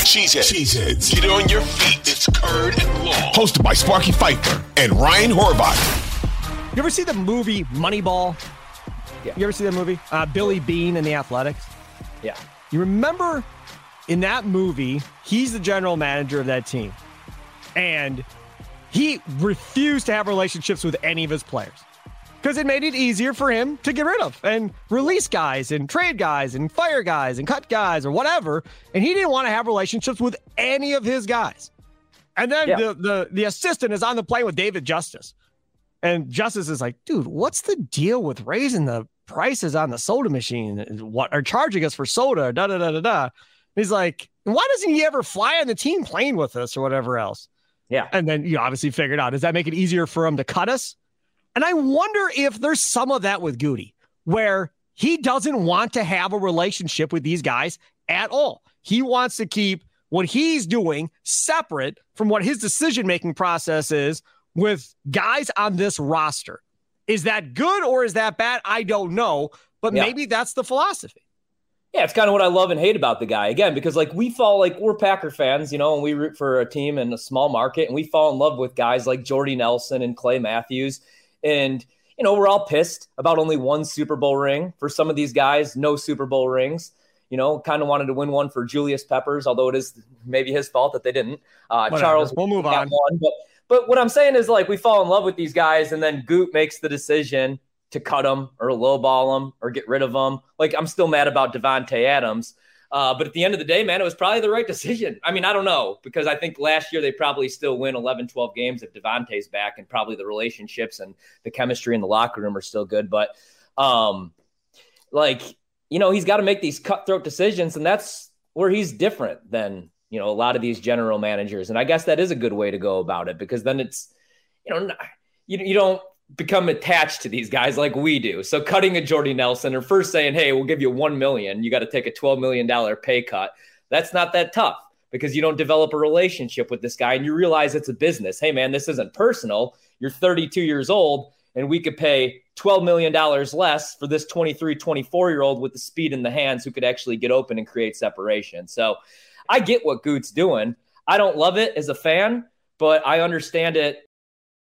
Cheeseheads, get on your feet. It's Curd and Long. Hosted by Sparky Fifer and Ryan Horvath. You ever see the movie Moneyball? Yeah. You ever see that movie? Billy Beane and the Athletics? Yeah. You remember in that movie, he's the general manager of that team. And he refused to have relationships with any of his players because it made it easier for him to get rid of and release guys and trade guys and fire guys and cut guys or whatever. And he didn't want to have relationships with any of his guys. And then the assistant is on the plane with David Justice. And Justice is like, dude, what's the deal with raising the prices on the soda machine? What are charging us for soda? And he's like, why doesn't he ever fly on the team plane with us or whatever else? Yeah. And then you obviously figured out, does that make it easier for him to cut us? And I wonder if there's some of that with Goody, where he doesn't want to have a relationship with these guys at all. He wants to keep what he's doing separate from what his decision-making process is with guys on this roster. Is that good or is that bad? I don't know, but maybe that's the philosophy. Yeah, it's kind of what I love and hate about the guy. Again, because we're Packer fans, and we root for a team in a small market, and we fall in love with guys like Jordy Nelson and Clay Matthews. And, we're all pissed about only one Super Bowl ring. For some of these guys, no Super Bowl rings. Kind of wanted to win one for Julius Peppers, although it is maybe his fault that they didn't. Charles, we'll move on. But what I'm saying is, we fall in love with these guys, and then Goot makes the decision to cut him or lowball him or get rid of him. I'm still mad about Davante Adams. But at the end of the day, man, it was probably the right decision. I mean, I don't know, because I think last year they probably still win 11, 12 games if Davante's back, and probably the relationships and the chemistry in the locker room are still good. But, he's got to make these cutthroat decisions, and that's where he's different than, a lot of these general managers. And I guess that is a good way to go about it, because then it's, you don't become attached to these guys like we do. So cutting a Jordy Nelson, or first saying, hey, we'll give you $1 million, you got to take a $12 million pay cut. That's not that tough, because you don't develop a relationship with this guy and you realize it's a business. Hey man, this isn't personal. You're 32 years old and we could pay $12 million less for this 23, 24 year old with the speed in the hands who could actually get open and create separation. So I get what Goot's doing. I don't love it as a fan, but I understand it.